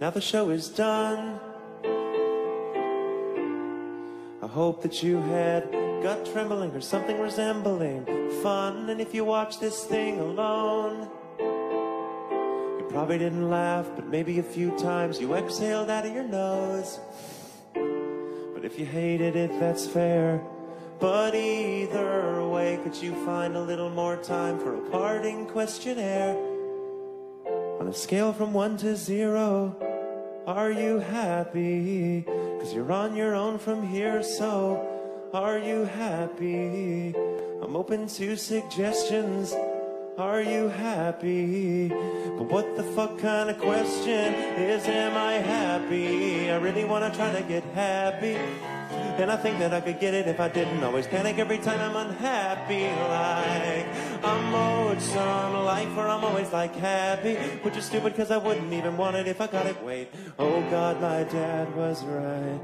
Now the show is done. I hope that you had gut trembling or something resembling fun. And if you watch this thing alone, you probably didn't laugh, but maybe a few times you exhaled out of your nose. But if you hated it, that's fair. But either way, could you find a little more time for a parting questionnaire? On a scale from 1 to 0, are you happy? 'Cause you're on your own from here, so are you happy? I'm open to suggestions. Are you happy? But what the fuck kind of question is am I happy? I really wanna try to get happy, and I think that I could get it if I didn't always panic every time I'm unhappy. Like, I'm owed some life, or I'm always like happy, which is stupid because I wouldn't even want it if I got it. Wait, oh God, my dad was right.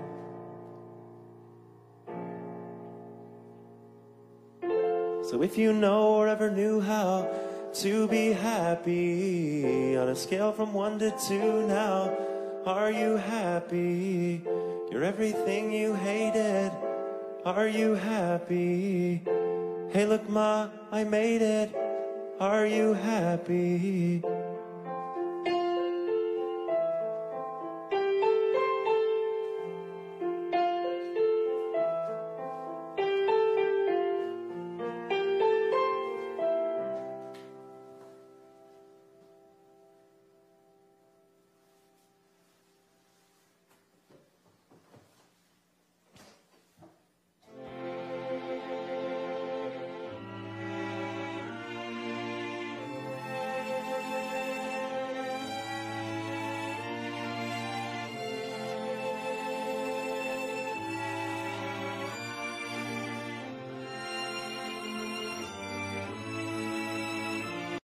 So if you know or ever knew how to be happy, on a scale from 1 to 2 now, are you happy? You're everything you hated. Are you happy? Hey, look, Ma, I made it. Are you happy?